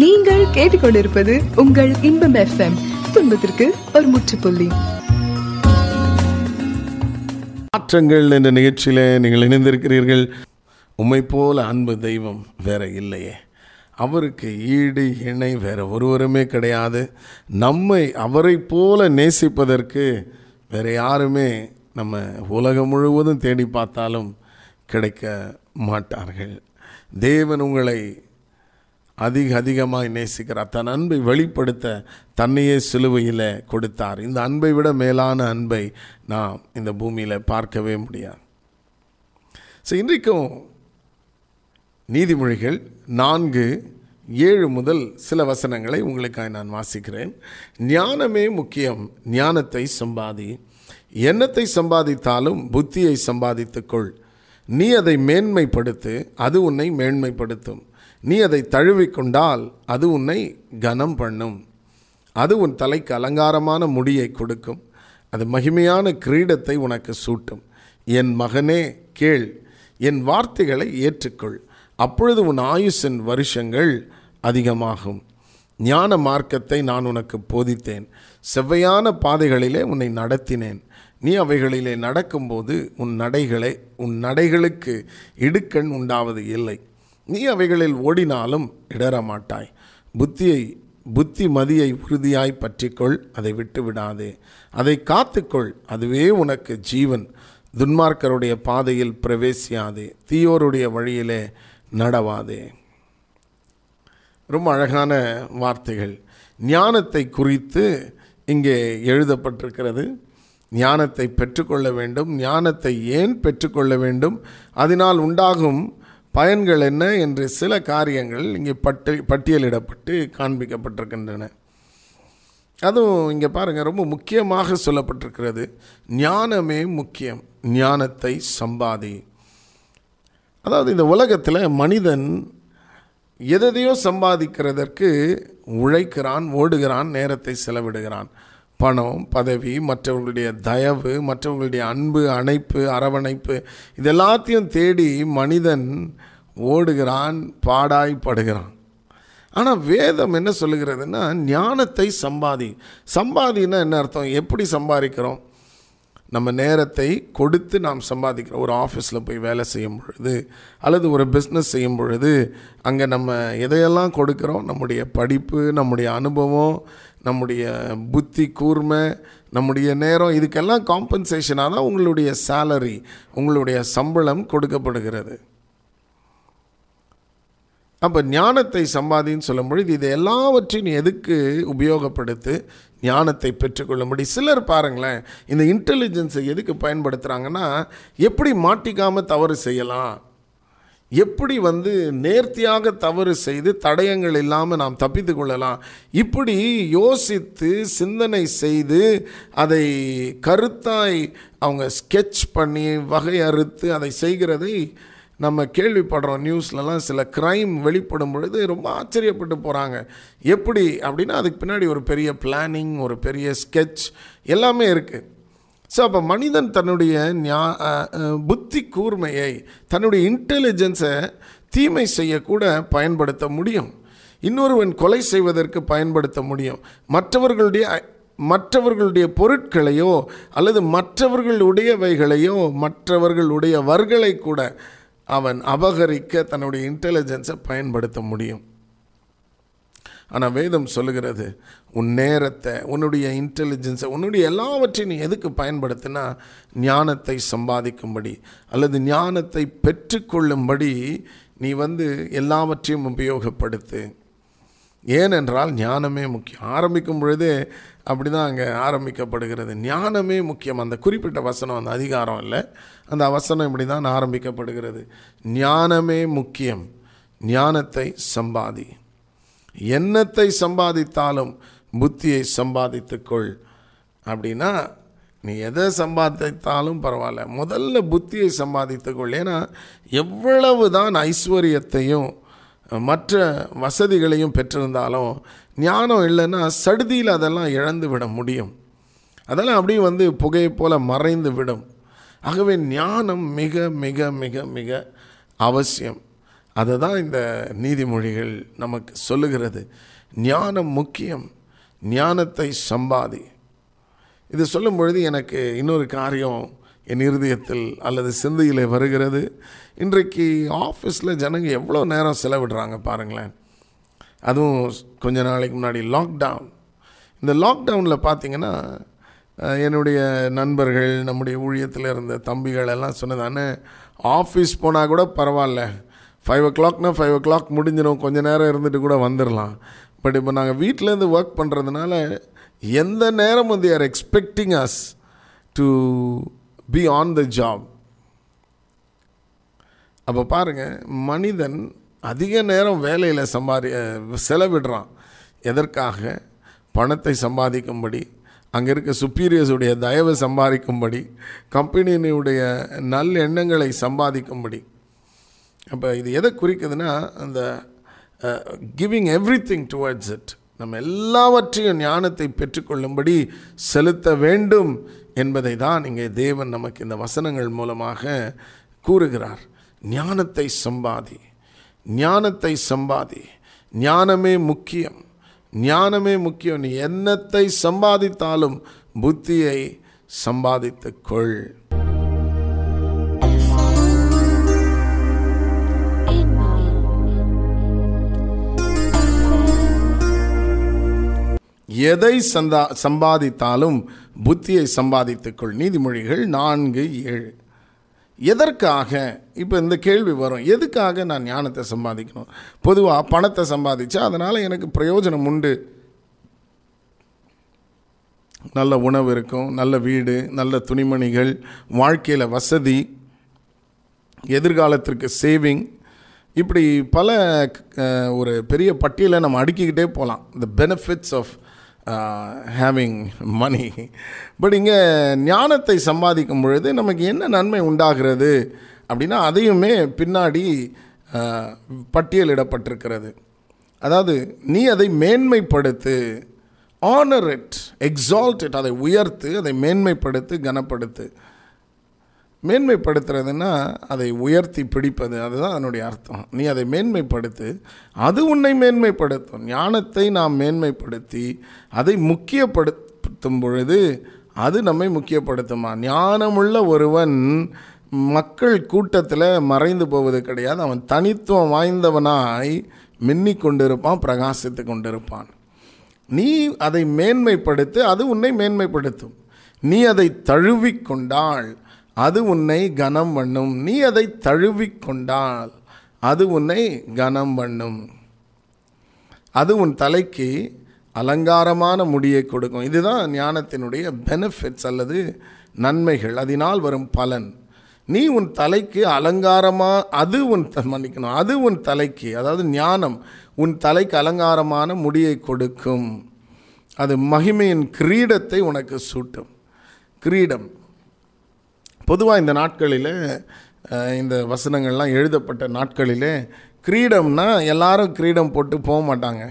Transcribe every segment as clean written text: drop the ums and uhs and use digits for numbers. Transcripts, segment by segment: நீங்கள் கேட்டுக்கொண்டிருப்பது உங்கள் இன்பம் எஃப்எம். துன்பத்திற்கு ஒரு முற்றுப்புள்ளி. மாற்றங்கள் என்ற நிகழ்ச்சியிலே நீங்கள் இணைந்திருக்கிறீர்கள். உம்மை போல அன்பு தெய்வம் வேற இல்லையே, அவருக்கு ஈடு இணை வேற ஒருவருமே கிடையாது. நம்மை அவரை போல நேசிப்பதற்கு வேற யாருமே நம்ம உலகம் முழுவதும் தேடி பார்த்தாலும் கிடைக்க மாட்டார்கள். தேவன் உங்களை அதிகமாக நேசிக்கிறார். தன் அன்பை வெளிப்படுத்த தன்னையே சிலுவையில் கொடுத்தார். இந்த அன்பை விட மேலான அன்பை நாம் இந்த பூமியில் பார்க்கவே முடியாது. ஸோ இன்றைக்கும் நீதிமொழிகள் 4:7 முதல் சில வசனங்களை உங்களுக்காக நான் வாசிக்கிறேன். ஞானமே முக்கியம், ஞானத்தை சம்பாதி, எண்ணத்தை சம்பாதித்தாலும் புத்தியை சம்பாதித்துக்கொள். நீ அதை மேன்மைப்படுத்து, அது உன்னை மேன்மைப்படுத்தும். நீ அதை தழுவிக்கொண்டால் அது உன்னை கனம் பண்ணும். அது உன் தலைக்கு அலங்காரமான முடியை கொடுக்கும், அது மகிமையான கிரீடத்தை உனக்கு சூட்டும். என் மகனே கேள், என் வார்த்தைகளை ஏற்றுக்கொள், அப்பொழுது உன் ஆயுசின் வருஷங்கள் அதிகமாகும். ஞான மார்க்கத்தை நான் உனக்கு போதித்தேன், செவ்வையான பாதைகளிலே உன்னை நடத்தினேன். நீ அவைகளிலே நடக்கும்போது உன் நடைகளுக்கு இடுக்கண் உண்டாவது இல்லை. நீ அவைகளில் ஓடினாலும் இடரமாட்டாய். புத்திமதியை உறுதியாய் பற்றிக்கொள், அதை விட்டு விடாதே. அதை காத்துக்கொள், அதுவே உனக்கு ஜீவன். துன்மார்க்கருடைய பாதையில் பிரவேசியாதே, தீயோருடைய வழியிலே நடவாதே. ரொம்ப அழகான வார்த்தைகள். ஞானத்தை குறித்து இங்கே எழுதப்பட்டிருக்கிறது. ஞானத்தை பெற்றுக்கொள்ள வேண்டும். ஞானத்தை ஏன் பெற்றுக்கொள்ள வேண்டும், அதனால் உண்டாகும் பயன்கள் என்ன என்று சில காரியங்கள் இங்கே பட்டியலிடப்பட்டு காண்பிக்கப்பட்டிருக்கின்றன. அதுவும் இங்கே பாருங்கள், ரொம்ப முக்கியமாக சொல்லப்பட்டிருக்கிறது. ஞானமே முக்கியம், ஞானத்தை சம்பாதி. அதாவது இந்த உலகத்தில் மனிதன் எதையோ சம்பாதிக்கிறதற்கு உழைக்கிறான், ஓடுகிறான், நேரத்தை செலவிடுகிறான். பணம், பதவி, மற்றவர்களுடைய தயவு, மற்றவர்களுடைய அன்பு, அணைப்பு, அரவணைப்பு, இதெல்லாத்தையும் தேடி மனிதன் ஓடுகிறான், பாடாய்படுகிறான். ஆனால் வேதம் என்ன சொல்லுகிறதுன்னா, ஞானத்தை சம்பாதினா என்ன அர்த்தம்? எப்படி சம்பாதிக்கிறோம்? நம்ம நேரத்தை கொடுத்து நாம் சம்பாதிக்கிறோம். ஒரு ஆஃபீஸில் போய் வேலை செய்யும் பொழுது அல்லது ஒரு பிஸ்னஸ் செய்யும் பொழுது அங்கே நம்ம எதையெல்லாம் கொடுக்குறோம்? நம்முடைய படிப்பு, நம்முடைய அனுபவம், நம்முடைய புத்தி கூர்மை, நம்முடைய நேரம், இதுக்கெல்லாம் காம்பன்சேஷனாக தான் உங்களுடைய சேலரி, உங்களுடைய சம்பளம் கொடுக்கப்படுகிறது. அப்போ ஞானத்தை சம்பாதின்னு சொல்லும் பொழுது இது எல்லாவற்றையும் எதுக்கு உபயோகப்படுத்து, ஞானத்தை பெற்றுக்கொள்ளும்படி. சிலர் பாருங்களேன், இந்த இன்டெலிஜென்ஸை எதுக்கு பயன்படுத்துகிறாங்கன்னா, எப்படி மாட்டிக்காமல் தவறு செய்யலாம், எப்படி நேர்த்தியாக தவறு செய்து தடயங்கள் இல்லாமல் நாம் தப்பித்து கொள்ளலாம், இப்படி யோசித்து சிந்தனை செய்து அதை கருத்தாய் அவங்க ஸ்கெட்ச் பண்ணி வகையறுத்து அதை செய்கிறதை நம்ம கேள்விப்படுறோம். நியூஸ்லலாம் சில க்ரைம் வெளிப்படும் பொழுது ரொம்ப ஆச்சரியப்பட்டு போகிறாங்க. எப்படி அப்படின்னா, அதுக்கு பின்னாடி ஒரு பெரிய பிளானிங், ஒரு பெரிய ஸ்கெட்ச் எல்லாமே இருக்குது. ஸோ அப்போ மனிதன் தன்னுடைய புத்தி கூர்மையை, தன்னுடைய இன்டெலிஜென்ஸை தீமை செய்யக்கூட பயன்படுத்த முடியும். இன்னொருவன் கொலை செய்வதற்கு பயன்படுத்த முடியும். மற்றவர்களுடைய பொருட்களையோ அல்லது மற்றவர்களுடையவைகளையோ மற்றவர்களுடைய வர்களை கூட அவன் அபகரிக்க தன்னுடைய இன்டெலிஜென்ஸை பயன்படுத்த முடியும். ஆனால் வேதம் சொல்லுகிறது, உன் நேரத்தை, உன்னுடைய இன்டெலிஜென்ஸை, உன்னுடைய எல்லாவற்றையும் நீ எதுக்கு பயன்படுத்தினா, ஞானத்தை சம்பாதிக்கும்படி அல்லது ஞானத்தை பெற்றுக்கொள்ளும்படி நீ எல்லாவற்றையும் உபயோகப்படுத்து. ஏனென்றால் ஞானமே முக்கியம். ஆரம்பிக்கும் பொழுதே அப்படி தான் அங்கே ஆரம்பிக்கப்படுகிறது. ஞானமே முக்கியம். அந்த குறிப்பிட்ட வசனம், அந்த அதிகாரம் இல்லை, அந்த வசனம் இப்படி தான் ஆரம்பிக்கப்படுகிறது. ஞானமே முக்கியம், ஞானத்தை சம்பாதி, எண்ணத்தை சம்பாதித்தாலும் புத்தியை சம்பாதித்துக்கொள். அப்படின்னா நீ எதை சம்பாதித்தாலும் பரவாயில்ல, முதல்ல புத்தியை சம்பாதித்துக்கொள். ஏன்னா எவ்வளவு தான் ஐஸ்வர்யத்தையும் மற்ற வசதிகளையும் பெற்றிருந்தாலும் ஞானம் இல்லைன்னா சடுதியில் அதெல்லாம் இழந்து விட முடியும். அதெல்லாம் அப்படியே புகையை போல மறைந்து விடும். ஆகவே ஞானம் மிக மிக மிக மிக அவசியம். அதை தான் இந்த நீதிமொழிகள் நமக்கு சொல்லுகிறது. ஞானம் முக்கியம், ஞானத்தை சம்பாதி. இது சொல்லும் பொழுது எனக்கு இன்னொரு காரியம் என் இருதயத்தில் அல்லது சிந்தையில் வருகிறது. இன்றைக்கு ஆஃபீஸில் ஜனங்கள் எவ்வளோ நேரம் செலவிடுறாங்க பாருங்களேன். அதுவும் கொஞ்ச நாளைக்கு முன்னாடி லாக்டவுன். இந்த லாக்டவுனில் பார்த்திங்கன்னா என்னுடைய நண்பர்கள், நம்முடைய ஊழியத்தில் இருந்த தம்பிகள் எல்லாம் சொன்னதானே, ஆஃபீஸ் போனால் கூட பரவாயில்ல, 5 o'clock முடிஞ்சிடும், கொஞ்சம் நேரம் இருந்துட்டு கூட வந்துடலாம். பட் இப்போ நாங்கள் வீட்டிலேருந்து ஒர்க் பண்ணுறதுனால எந்த நேரமும் they are expecting us to be on the job. அப்போ பாருங்கள், மனிதன் அதிக நேரம் வேலையில் செலவிடுறான். எதற்காக? பணத்தை சம்பாதிக்கும்படி, அங்கே இருக்க சுப்பீரியர்ஸுடைய தயவை சம்பாதிக்கும்படி, கம்பெனியினுடைய நல்லெண்ணங்களை சம்பாதிக்கும்படி. அப்போ இது எதை குறிக்குதுன்னா, அந்த giving everything towards it, நம்ம எல்லாவற்றையும் ஞானத்தை பெற்றுக்கொள்ளும்படி செலுத்த வேண்டும் என்பதை தான் இங்கே தேவன் நமக்கு இந்த வசனங்கள் மூலமாக கூறுகிறார். ஞானத்தை சம்பாதி, ஞானத்தை சம்பாதி, ஞானமே முக்கியம், ஞானமே முக்கியம். நீ என்னத்தை சம்பாதித்தாலும் புத்தியை சம்பாதித்துக்கொள். எதை சம்பாதித்தாலும் புத்தியை சம்பாதித்துக்கொள். நீதிமொழிகள் 4:7. எதற்காக? இப்போ இந்த கேள்வி வரும், எதுக்காக நான் ஞானத்தை சம்பாதிக்கணும்? பொதுவாக பணத்தை சம்பாதிச்சா அதனால் எனக்கு பிரயோஜனம் உண்டு, நல்ல உணவு இருக்கும், நல்ல வீடு, நல்ல துணிமணிகள், வாழ்க்கையில் வசதி, எதிர்காலத்திற்கு சேவிங், இப்படி பல ஒரு பெரிய பட்டியலை நம்ம அடுக்கிக்கிட்டே போகலாம், the benefits of having money. But இங்கே ஞானத்தை சம்பாதிக்கும் பொழுது நமக்கு என்ன நன்மை உண்டாகிறது அப்படின்னா, அதையுமே பின்னாடி பட்டியலிடப்பட்டிருக்கிறது. அதாவது நீ அதை மேன்மைப்படுத்து, ஆனர் இட், எக்ஸால்ட் இட், அதை உயர்த்து, அதை மேன்மைப்படுத்து, கனப்படுத்து. மேன்மைப்படுத்துறதுன்னா அதை உயர்த்தி பிடிப்பது, அதுதான் அதனுடைய அர்த்தம். நீ அதை மேன்மைப்படுத்து, அது உன்னை மேன்மைப்படுத்தும். ஞானத்தை நாம் மேன்மைப்படுத்தி அதை முக்கியப்படுத்தும் பொழுது அது நம்மை முக்கியப்படுத்துமா? ஞானமுள்ள ஒருவன் மக்கள் கூட்டத்தில் மறைந்து போவது கிடையாது. அவன் தனித்துவம் வாய்ந்தவனாய் மின்னி கொண்டிருப்பான், பிரகாசித்து கொண்டிருப்பான். நீ அதை மேன்மைப்படுத்து, அது உன்னை மேன்மைப்படுத்தும். நீ அதை தழுவிக்கொண்டால் அது உன்னை கனம் பண்ணும். நீ அதை தழுவிக்கொண்டால் அது உன்னை கனம் பண்ணும். அது உன் தலைக்கு அலங்காரமான முடியை கொடுக்கும். இதுதான் ஞானத்தினுடைய பெனிஃபிட்ஸ் அல்லது நன்மைகள், அதனால் வரும் பலன். நீ உன் தலைக்கு அலங்காரமாக, அது உன் தலைக்கு, அதாவது ஞானம் உன் தலைக்கு அலங்காரமான முடியை கொடுக்கும். அது மகிமையின் கிரீடத்தை உனக்கு சூட்டும். கிரீடம் பொதுவாக இந்த நாட்களில், இந்த வசனங்கள்லாம் எழுதப்பட்ட நாட்களில், கிரீடம்னா எல்லாரும் கிரீடம் போட்டு போக மாட்டாங்க.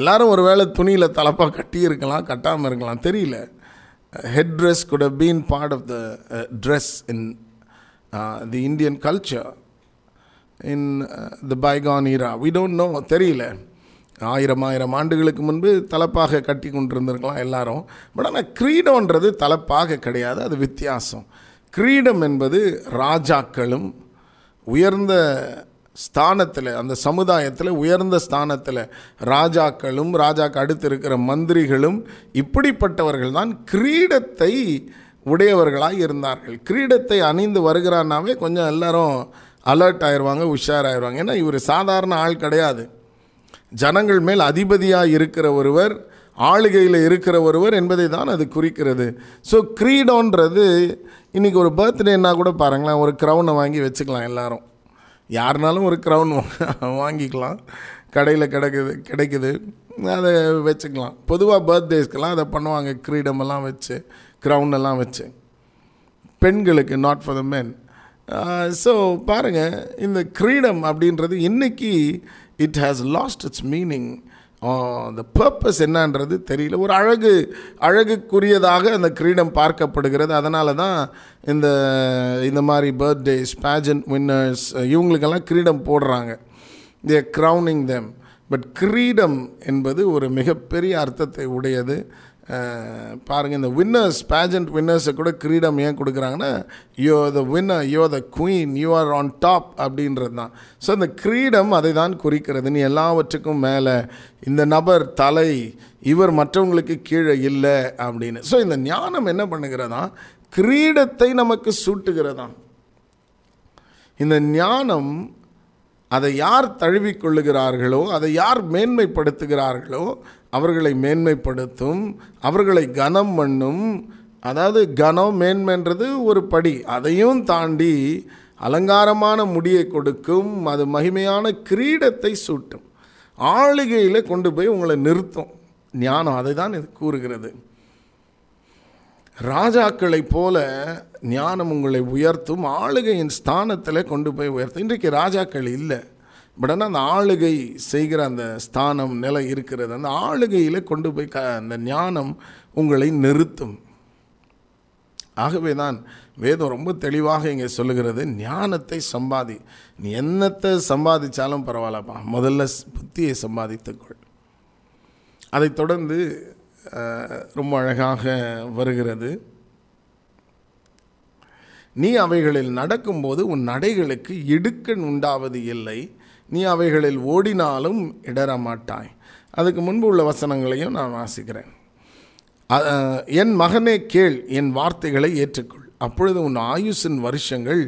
எல்லோரும் ஒரு வேளை துணியில் தலைப்பாக கட்டியிருக்கலாம், கட்டாமல் இருக்கலாம், தெரியல. Headdress could have been part of the dress in the Indian culture in the bygone era. We don't know, தெரியல. 1000 ஆண்டுகளுக்கு முன்பு தலைப்பாக கட்டி கொண்டிருந்திருக்கலாம் எல்லாரும். பட் ஆனால் கிரீடம்ன்றது தலைப்பாக கிடையாது, அது வித்தியாசம். கிரீடம் என்பது ராஜாக்களும் உயர்ந்த ஸ்தானத்தில், அந்த சமுதாயத்தில் உயர்ந்த ஸ்தானத்தில் ராஜாக்களும், ராஜாக்கு அடுத்து இருக்கிற மந்திரிகளும், இப்படிப்பட்டவர்கள் தான் கிரீடத்தை உடையவர்களாக இருந்தார்கள். கிரீடத்தை அணிந்து வருகிறான்னாவே கொஞ்சம் எல்லோரும் அலர்ட் ஆயிடுவாங்க, உஷாராயிடுவாங்க. ஏன்னா இவர் சாதாரண ஆள் கிடையாது. ஜனங்கள் மேல் அதிபதியாக இருக்கிற ஒருவர், ஆளுகையில் இருக்கிற ஒருவர் என்பதை தான் அது குறிக்கிறது. ஸோ கிரீடோன்றது, இன்றைக்கி ஒரு பர்த்டேன்னா கூட பாருங்களேன், ஒரு க்ரௌனை வாங்கி வச்சுக்கலாம் எல்லாரும். யாருனாலும் ஒரு க்ரௌன் வாங்கிக்கலாம், கடையில் கிடைக்குது, அதை வச்சுக்கலாம். பொதுவாக பர்த்டேஸ்க்கெல்லாம் அதை பண்ணுவாங்க, கிரீடமெல்லாம் வச்சு, க்ரௌனெல்லாம் வச்சு. பெண்களுக்கு, not for the men. So பாருங்கள், இந்த கிரீடம் அப்படின்றது இன்றைக்கி it has lost its meaning. அந்த பர்பஸ் என்னன்றது தெரியல. ஒரு அழகுக்குரியதாக அந்த கிரீடம் பார்க்கப்படுகிறது. அதனால தான் இந்த மாதிரி பர்த்டேஸ், பேஜன்ட் வின்னர்ஸ், இவங்களுக்கெல்லாம் கிரீடம் போடுறாங்க. they are crowning them. But கிரீடம் என்பது ஒரு மிகப்பெரிய அர்த்தத்தை உடையது. பாருங்கள், இந்த வின்னர்ஸ், பேஜண்ட் வின்னர்ஸை கூட கிரீடம் ஏன் கொடுக்குறாங்கன்னா, you are the winner, you are the queen, you are on top அப்படின்றது தான். ஸோ இந்த கிரீடம் அதை தான் குறிக்கிறது. நீ எல்லாவற்றுக்கும் மேலே, இந்த நபர் தலை, இவர் மற்றவங்களுக்கு கீழே இல்லை அப்படின்னு. ஸோ இந்த ஞானம் என்ன பண்ணுகிறதா, கிரீடத்தை நமக்கு சூட்டுகிறதாம். இந்த ஞானம் அதை யார் தழுவிக்கொள்ளுகிறார்களோ, அதை யார் மேன்மைப்படுத்துகிறார்களோ அவர்களை மேன்மைப்படுத்தும், அவர்களை கனம் பண்ணும். அதாவது கனம், மேன்மைன்றது ஒரு படி, அதையும் தாண்டி அலங்காரமான முடியை கொடுக்கும், அது மகிமையான கிரீடத்தை சூட்டும், ஆளுகையில் கொண்டு போய் உங்களை நிறுத்தும். ஞானம் அதை தான் இது கூறுகிறது. ராஜாக்களைப் போல ஞானம் உங்களை உயர்த்தும், ஆளுகையின் ஸ்தானத்தில் கொண்டு போய் உயர்த்தும். இன்றைக்கு ராஜாக்கள் இல்லை, பட் ஆனால் அந்த ஆளுகை செய்கிற அந்த ஸ்தானம், நிலை இருக்கிறது. அந்த ஆளுகையில் கொண்டு போய் அந்த ஞானம் உங்களை நிறுத்தும். ஆகவே தான் வேதம் ரொம்ப தெளிவாக இங்கே சொல்லுகிறது, ஞானத்தை சம்பாதி. நீ என்னத்தை சம்பாதிச்சாலும் பரவாயில்லப்பா, முதல்ல புத்தியை சம்பாதித்துக்கொள். அதைத் தொடர்ந்து ரொம்ப அழகாக வருகிறது, நீ அவைகளில் நடக்கும்போது உன் நடைகளுக்கு இடுக்கண் உண்டாவது இல்லை, நீ அவைகளில் ஓடினாலும் இடரமாட்டாய். அதுக்கு முன்பு உள்ள வசனங்களையும் நான் வாசிக்கிறேன். என் மகனே கேள், என் வார்த்தைகளை ஏற்றுக்கொள், அப்பொழுது உன் ஆயுசின் வருஷங்கள்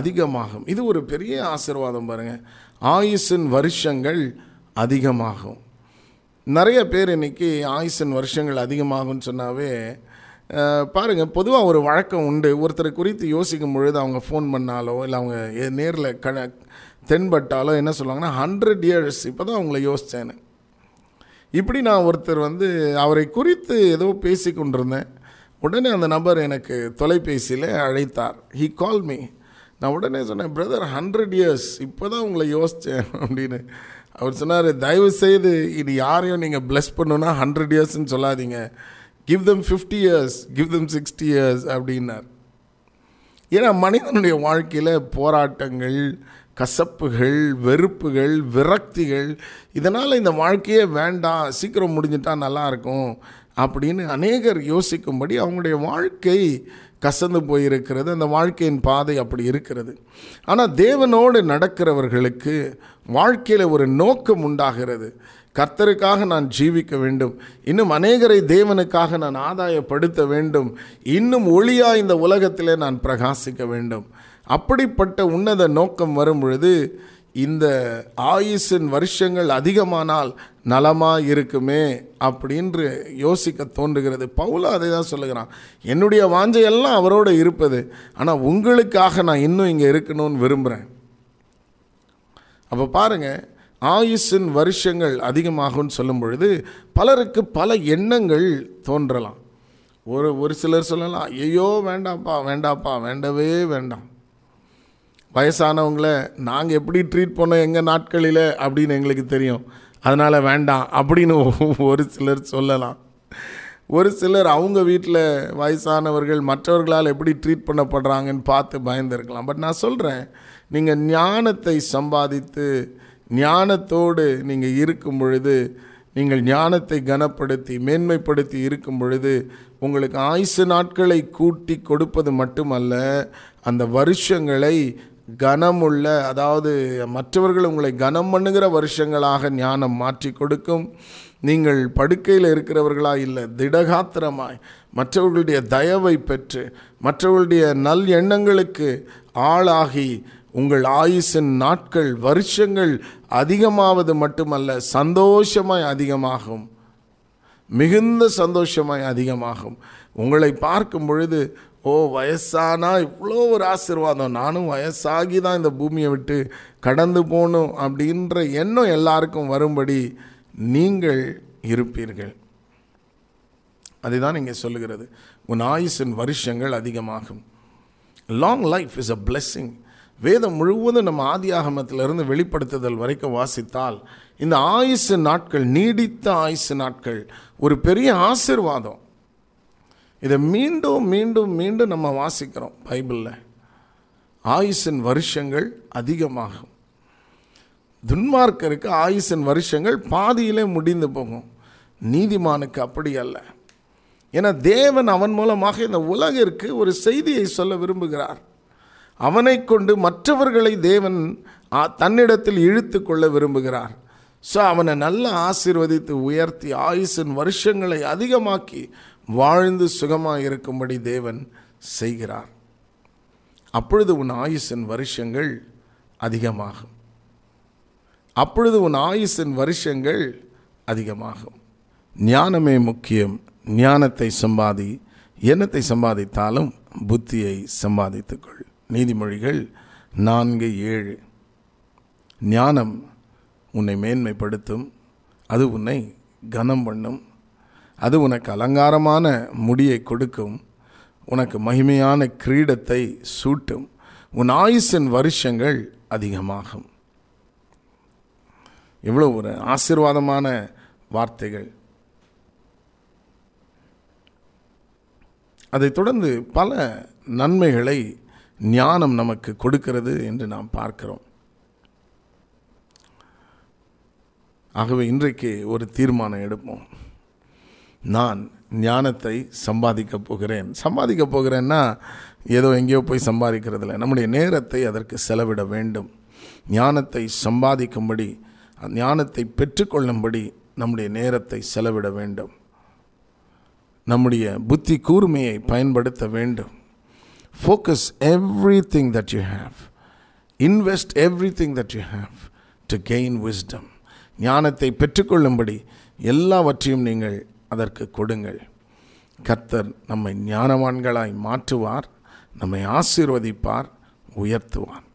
அதிகமாகும். இது ஒரு பெரிய ஆசீர்வாதம் பாருங்கள், ஆயுசின் வருஷங்கள் அதிகமாகும். நிறைய பேர் இன்றைக்கி ஆயுசின் வருஷங்கள் அதிகமாகும்னு சொன்னாவே பாருங்கள், பொதுவாக ஒரு வழக்கம் உண்டு. ஒருத்தரை குறித்து யோசிக்கும் பொழுது அவங்க ஃபோன் பண்ணாலோ இல்லை அவங்க நேரில் தென்பட்டாலோ என்ன சொல்லுவாங்கன்னா, 100 years இப்போ தான் அவங்கள யோசித்தேன்னு. இப்படி நான் ஒருத்தர் அவரை குறித்து ஏதோ பேசி கொண்டிருந்தேன். உடனே அந்த நபர் எனக்கு தொலைபேசியில் அழைத்தார், ஹி கால் மீ. நான் உடனே சொன்னேன், பிரதர் 100 years இப்போ தான் உங்களை யோசித்தேன் அப்படின்னு. அவர் சொன்னார், தயவுசெய்து இது யாரையும் நீங்கள் ப்ளஸ் பண்ணணுன்னா 100 yearsன்னு சொல்லாதீங்க, give them 50 years, give them 60 years அப்படின்னார். ஏன்னா மனிதனுடைய வாழ்க்கையில் போராட்டங்கள், கசப்புகள், வெறுப்புகள், விரக்திகள், இதனால் இந்த வாழ்க்கையே வேண்டாம், சீக்கிரம் முடிஞ்சிட்டா நல்லாயிருக்கும் அப்படின்னு அநேகர் யோசிக்கும்படி அவங்களுடைய வாழ்க்கை கசந்து போயிருக்கிறது. அந்த வாழ்க்கையின் பாதை அப்படி இருக்கிறது. ஆனால் தேவனோடு நடக்கிறவர்களுக்கு வாழ்க்கையில் ஒரு நோக்கம் உண்டாகிறது. கர்த்தருக்காக நான் ஜீவிக்க வேண்டும், இன்னும் அநேகரை தேவனுக்காக நான் ஆதாயப்படுத்த வேண்டும், இன்னும் ஒளியாக இந்த உலகத்திலே நான் பிரகாசிக்க வேண்டும். அப்படிப்பட்ட உன்னத நோக்கம் வரும் பொழுது இந்த ஆயுசின் வருஷங்கள் அதிகமானால் நலமாக இருக்குமே அப்படின்று யோசிக்க தோன்றுகிறது. பவுல அதை தான் சொல்லுகிறான், என்னுடைய வாஞ்சையெல்லாம் அவரோடு இருப்பது, ஆனால் உங்களுக்காக நான் இன்னும் இங்கே இருக்கணும்னு விரும்புகிறேன். அப்போ பாருங்கள், ஆயுசின் வருஷங்கள் அதிகமாகும்னு சொல்லும் பொழுது பலருக்கு பல எண்ணங்கள் தோன்றலாம். ஒரு சிலர் சொல்லலாம், ஐயோ வேண்டாம்ப்பா வேண்டாம்ப்பா, வேண்டவே வேண்டாம், வயசானவங்களை நாங்கள் எப்படி ட்ரீட் பண்ணோம் எங்கள் நாட்களில் அப்படின்னு எங்களுக்கு தெரியும், அதனால் வேண்டாம் அப்படின்னு ஒரு சிலர் சொல்லலாம். ஒரு சிலர் அவங்க வீட்டில் வயசானவர்கள் மற்றவர்களால் எப்படி ட்ரீட் பண்ணப்படுறாங்கன்னு பார்த்து பயந்துருக்கலாம். பட் நான் சொல்கிறேன், நீங்கள் ஞானத்தை சம்பாதித்து ஞானத்தோடு நீங்கள் இருக்கும் பொழுது, நீங்கள் ஞானத்தை கனப்படுத்தி மேன்மைப்படுத்தி இருக்கும் பொழுது உங்களுக்கு ஆயுசு நாட்களை கூட்டி கொடுப்பது மட்டுமல்ல, அந்த வருஷங்களை கனமுள்ள, அதாவது மற்றவர்கள் உங்களை கனம் பண்ணுகிற வருஷங்களாக ஞானம் மாற்றி கொடுக்கும். நீங்கள் படுக்கையில் இருக்கிறவர்களா இல்லை, திடகாத்திரமாய் மற்றவர்களுடைய தயவை பெற்று மற்றவர்களுடைய நல் எண்ணங்களுக்கு ஆளாகி உங்கள் ஆயுசின் நாட்கள், வருஷங்கள் அதிகமாவது மட்டுமல்ல, சந்தோஷமாய் அதிகமாகும், மிகுந்த சந்தோஷமாய் அதிகமாகும். உங்களை பார்க்கும் பொழுது, ஓ வயசானா இவ்வளோ ஒரு ஆசீர்வாதம், நானும் வயசாகி தான் இந்த பூமியை விட்டு கடந்து போகணும் அப்படின்ற எண்ணம் எல்லாருக்கும் வரும்படி நீங்கள் இருப்பீர்கள். அதுதான் இங்கே சொல்லுகிறது, உன் ஆயுசின் வருஷங்கள் அதிகமாகும். Long life is a blessing. வேதம் முழுவதும் நம்ம ஆதியாகமத்திலிருந்து வெளிப்படுத்துதல் வரைக்கும் வாசித்தால் இந்த ஆயுசு நாட்கள், நீடித்த ஆயுசு நாட்கள் ஒரு பெரிய ஆசீர்வாதம். இதை மீண்டும் மீண்டும் மீண்டும் நம்ம வாசிக்கிறோம் பைபிளில். ஆயுசின் வருஷங்கள் அதிகமாகும். துன்மார்க்கருக்கு ஆயுசன் வருஷங்கள் பாதியிலே முடிந்து போகும். நீதிமானுக்கு அப்படி அல்ல. ஏன்னா தேவன் அவன் மூலமாக இந்த உலகிற்கு ஒரு செய்தியை சொல்ல விரும்புகிறார். அவனை கொண்டு மற்றவர்களை தேவன் தன்னிடத்தில் இழுத்து கொள்ள விரும்புகிறார். ஸோ அவனை நல்லா ஆசீர்வதித்து உயர்த்தி ஆயுசின் வருஷங்களை அதிகமாக்கி வாழ்ந்து சுகமாக இருக்கும்படி தேவன் செய்கிறார். அப்பொழுது உன் ஆயுசின் வருஷங்கள் அதிகமாகும். அப்பொழுது உன் ஆயுசின் வருஷங்கள் அதிகமாகும். ஞானமே முக்கியம். ஞானத்தை சம்பாதி. எண்ணத்தை சம்பாதித்தாலும் புத்தியை சம்பாதித்துக்கொள். நீதிமொழிகள் 4:7. ஞானம் உன்னை மேன்மைப்படுத்தும், அது உன்னை கனம் பண்ணும், அது உனக்கு அலங்காரமான முடியை கொடுக்கும், உனக்கு மகிமையான கிரீடத்தை சூட்டும், உன் ஆயுசின் வருஷங்கள் அதிகமாகும். இவ்வளோ ஒரு ஆசீர்வாதமான வார்த்தைகள். அதைத் தொடர்ந்து பல நன்மைகளை ஞானம் நமக்கு கொடுக்கிறது என்று நாம் பார்க்கிறோம். ஆகவே இன்றைக்கு ஒரு தீர்மானம் எடுப்போம். நான் ஞானத்தை சம்பாதிக்கப் போகிறேன். சம்பாதிக்கப் போகிறேன்னா ஏதோ எங்கேயோ போய் சம்பாதிக்கிறதில்ல, நம்முடைய நேரத்தை அதற்கு செலவிட வேண்டும். ஞானத்தை சம்பாதிக்கும்படி, ஞானத்தை பெற்றுக்கொள்ளும்படி நம்முடைய நேரத்தை செலவிட வேண்டும். நம்முடைய புத்தி கூர்மையை பயன்படுத்த வேண்டும். Focus everything that you have, invest everything that you have to gain wisdom. ஞானத்தை பெற்றுக்கொள்ளும்படி எல்லாவற்றையும் நீங்கள் அதற்கு கொடுங்கள். கர்த்தர் நம்மை ஞானவான்களாய் மாற்றுவார், நம்மை ஆசீர்வதிப்பார், உயர்த்துவார்.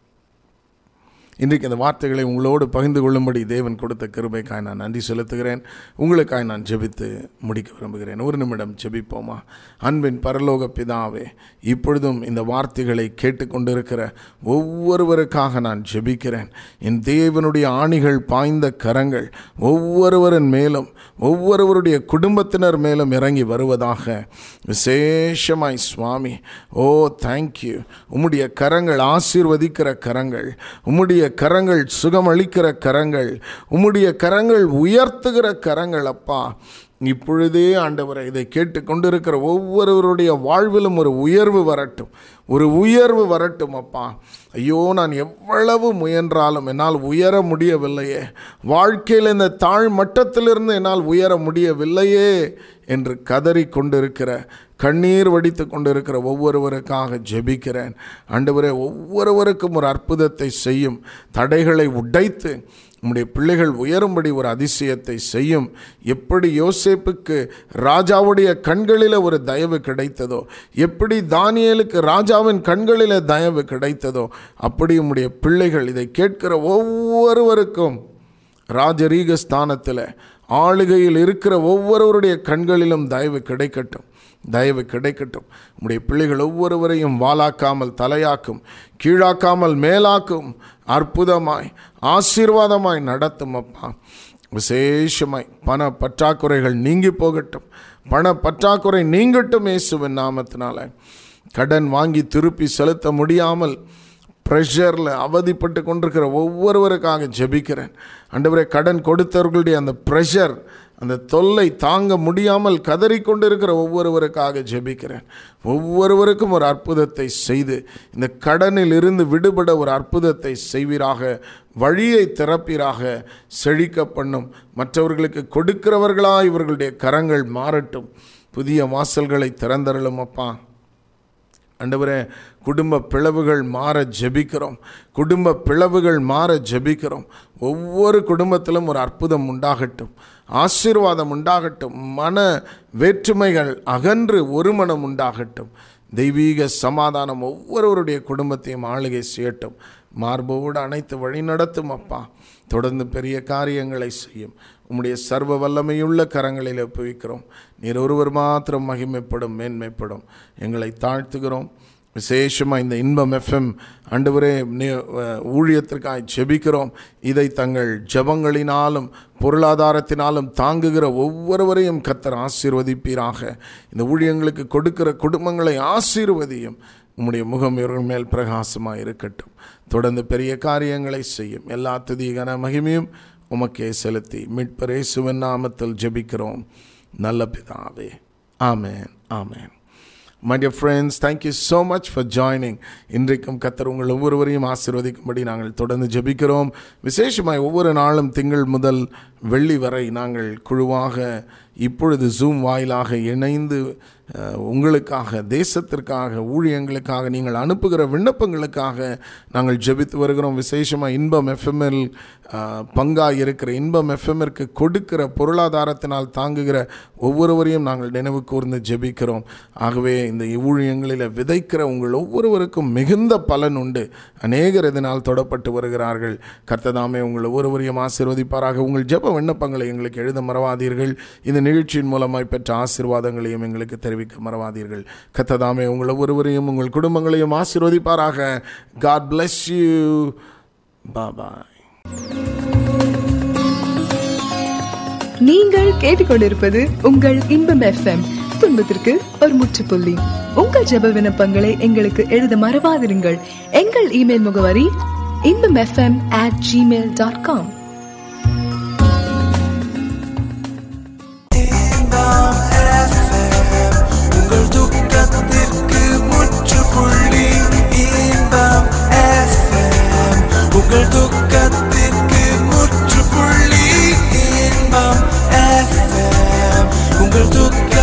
இன்றைக்கு இந்த வார்த்தைகளை உங்களோடு பகிர்ந்து கொள்ளும்படி தேவன் கொடுத்த கிருபைக்காய் நான் நன்றி செலுத்துகிறேன். உங்களுக்காய் நான் ஜெபித்து முடிக்க விரும்புகிறேன். ஒரு நிமிடம் ஜெபிப்போமா? அன்பின் பரலோக பிதாவே, இப்பொழுதும் இந்த வார்த்தைகளை கேட்டுக்கொண்டிருக்கிற ஒவ்வொருவருக்காக நான் ஜெபிக்கிறேன். என் தேவனுடைய ஆணிகள் பாய்ந்த கரங்கள் ஒவ்வொருவரின் மேலும், ஒவ்வொருவருடைய குடும்பத்தினர் மேலும் இறங்கி வருவதாக. விசேஷமாய் சுவாமி, ஓ தேங்க்யூ. உம்முடைய கரங்கள் ஆசீர்வதிக்கிற கரங்கள், உம்முடைய கரங்கள் சுகமளிக்கிற கரங்கள், உம்முடைய கரங்கள் உயர்த்துகிற கரங்கள் அப்பா. இப்பொழுதே ஆண்டவரை இதை கேட்டு கொண்டிருக்கிற ஒவ்வொருவருடைய வாழ்விலும் ஒரு உயர்வு வரட்டும், ஒரு உயர்வு வரட்டும் அப்பா. ஐயோ, நான் எவ்வளவு முயன்றாலும் என்னால் உயர முடியவில்லையே, வாழ்க்கையில் இந்த தாழ் மட்டத்திலிருந்து என்னால் உயர முடியவில்லையே என்று கதறி கொண்டிருக்கிற, கண்ணீர் வடித்து கொண்டிருக்கிற ஒவ்வொருவருக்காக ஜெபிக்கிறேன். ஆண்டவரே, ஒவ்வொருவருக்கும் ஒரு அற்புதத்தை செய்யும், தடைகளை உடைத்து நம்முடைய பிள்ளைகள் உயரும்படி ஒரு அதிசயத்தை செய்யும். எப்படி யோசேப்புக்கு ராஜாவுடைய கண்களில் ஒரு தயவு கிடைத்ததோ, எப்படி தானியேலுக்கு ராஜாவின் கண்களில் தயவு கிடைத்ததோ, அப்படி நம்முடைய பிள்ளைகள் இதை கேட்கிற ஒவ்வொருவருக்கும் ராஜரீக ஸ்தானத்தில் ஆளுகையில் இருக்கிற ஒவ்வொருவருடைய கண்களிலும் தயவு கிடைக்கட்டும், தயவு கிடைக்கட்டும். நம்முடைய பிள்ளைகள் ஒவ்வொருவரையும் வாலாக்காமல் தலையாக்கும், கீழாக்காமல் மேலாக்கும், அற்புதமாய் ஆசீர்வாதமாய் நடத்தும் அப்பா. விசேஷமாய் பண பற்றாக்குறைகள் நீங்கி போகட்டும், பண பற்றாக்குறை நீங்கட்டும் இயேசுவின் நாமத்தினால. கடன் வாங்கி திருப்பி செலுத்த முடியாமல் ப்ரெஷரில் அவதிப்பட்டு கொண்டிருக்கிற ஒவ்வொருவருக்காக ஜெபிக்கிறேன். ஆண்டவரே, கடன் கொடுத்தவர்களுடைய அந்த ப்ரெஷர், அந்த தொல்லை தாங்க முடியாமல் கதறிக்கொண்டிருக்கிற ஒவ்வொருவருக்காக ஜெபிக்கிறேன். ஒவ்வொருவருக்கும் ஒரு அற்புதத்தை செய்து இந்த கடனில் இருந்து விடுபட ஒரு அற்புதத்தை செய்வீராக, வழியை திறப்பீராக, செழிக்க பண்ணும். மற்றவர்களுக்கு கொடுக்கிறவர்களாக இவர்களுடைய கரங்கள் மாறட்டும், புதிய வாசல்களை திறந்தருளும் அப்பா. ஆண்டவரே, குடும்ப பிளவுகள் மாற ஜெபிக்கிறோம், குடும்ப பிளவுகள் மாற ஜெபிக்கிறோம். ஒவ்வொரு குடும்பத்திலும் ஒரு அற்புதம் உண்டாகட்டும், ஆசீர்வாதம் உண்டாகட்டும், மன வேற்றுமைகள் அகன்று ஒரு மனம் உண்டாகட்டும், தெய்வீக சமாதானம் ஒவ்வொருவருடைய குடும்பத்தையும் ஆளுகை செய்யட்டும், மார்போடு அனைத்து வழி நடத்தும் அப்பா. தொடர்ந்து பெரிய காரியங்களை செய்யும். உம்முடைய சர்வ வல்லமையுள்ள கரங்களில் ஒப்புவிக்கிறோம். நீர் ஒருவர் மாத்திரம் மகிமைப்படும், மேன்மைப்படும். எங்களை தாழ்த்துகிறோம். விசேஷமாக இந்த இன்பம் எஃப்எம் ஆண்டவரே ஊழியத்திற்காக ஜெபிக்கிறோம். இதை தங்கள் ஜெபங்களினாலும் பொருளாதாரத்தினாலும் தாங்குகிற ஒவ்வொருவரையும் கர்த்தர் ஆசீர்வதிப்பீராக. இந்த ஊழியங்களுக்கு கொடுக்கிற குடும்பங்களை ஆசீர்வதியும். உம்முடைய முகம் இவர்கள் மேல் பிரகாசமாக இருக்கட்டும். தொடர்ந்து பெரிய காரியங்களை செய்யும். எல்லா துதியான மகிமையும் உமக்கே செலுத்தி மீட்பர் இயேசுவின் நாமத்தில் ஜெபிக்கிறோம் நல்ல பிதாவே. ஆமேன், ஆமேன். My dear friends, thank you so much for joining. இன்றைக்கும் கர்த்தர் உங்கள் ஒவ்வொருவரையும் ஆசீர்வதிக்கும்படி நாங்கள் தொடர்ந்து ஜெபிக்கிறோம். விசேஷமாய் ஒவ்வொரு நாளும் திங்கள் முதல் வெள்ளி வரை நாங்கள் குழுவாக இப்பொழுது ஜூம் வாயிலாக இணைந்து உங்களுக்காக, தேசத்திற்காக, ஊழியங்களுக்காக, நீங்கள் அனுப்புகிற விண்ணப்பங்களுக்காக நாங்கள் ஜெபித்து வருகிறோம். விசேஷமாக இன்பம் எஃப்எம்எல் பங்காக இருக்கிற, இன்பம் எஃப்எம்மிற்கு கொடுக்கிற பொருளாதாரத்தினால் தாங்குகிற ஒவ்வொருவரையும் நாங்கள் நினைவு கூர்ந்து ஜெபிக்கிறோம். ஆகவே இந்த ஊழியங்களில் விதைக்கிற உங்கள் ஒவ்வொருவருக்கும் மிகுந்த பலன் உண்டு. அநேகர் இதனால் தொடப்பட்டு வருகிறார்கள். கர்த்ததாமே உங்கள் ஒவ்வொருவரையும் ஆசீர்வதிப்பாராக. உங்கள் ஜெப விண்ணப்பங்களை எங்களுக்கு எழுத மறவாதீர்கள். இந்த நிகழ்ச்சியின் மூலமாய் பெற்ற ஆசீர்வாதங்களையும் எங்களுக்கு தெரிவிக்க மறவாதீர்கள். கர்த்ததாமே உங்கள் ஒவ்வொருவரையும் உங்கள் குடும்பங்களையும் ஆசீர்வதிப்பாராக. God bless you. Bye bye. நீங்கள் கேட்டுக்கொண்டிருப்பது உங்கள் இன்பம் FM. துன்பத்திற்கு ஒரு முற்றுப்புள்ளி. உங்கள் ஜெப விண்ணப்பங்களை எங்களுக்கு எழுத மறவாதிருங்கள். எங்கள் இமெயில் முகவரி inbamfm@gmail.com. உங்கள் துக்கத்திற்கு முற்றுப்புள்ளி. இன்பம் FM. உங்கள் துக்க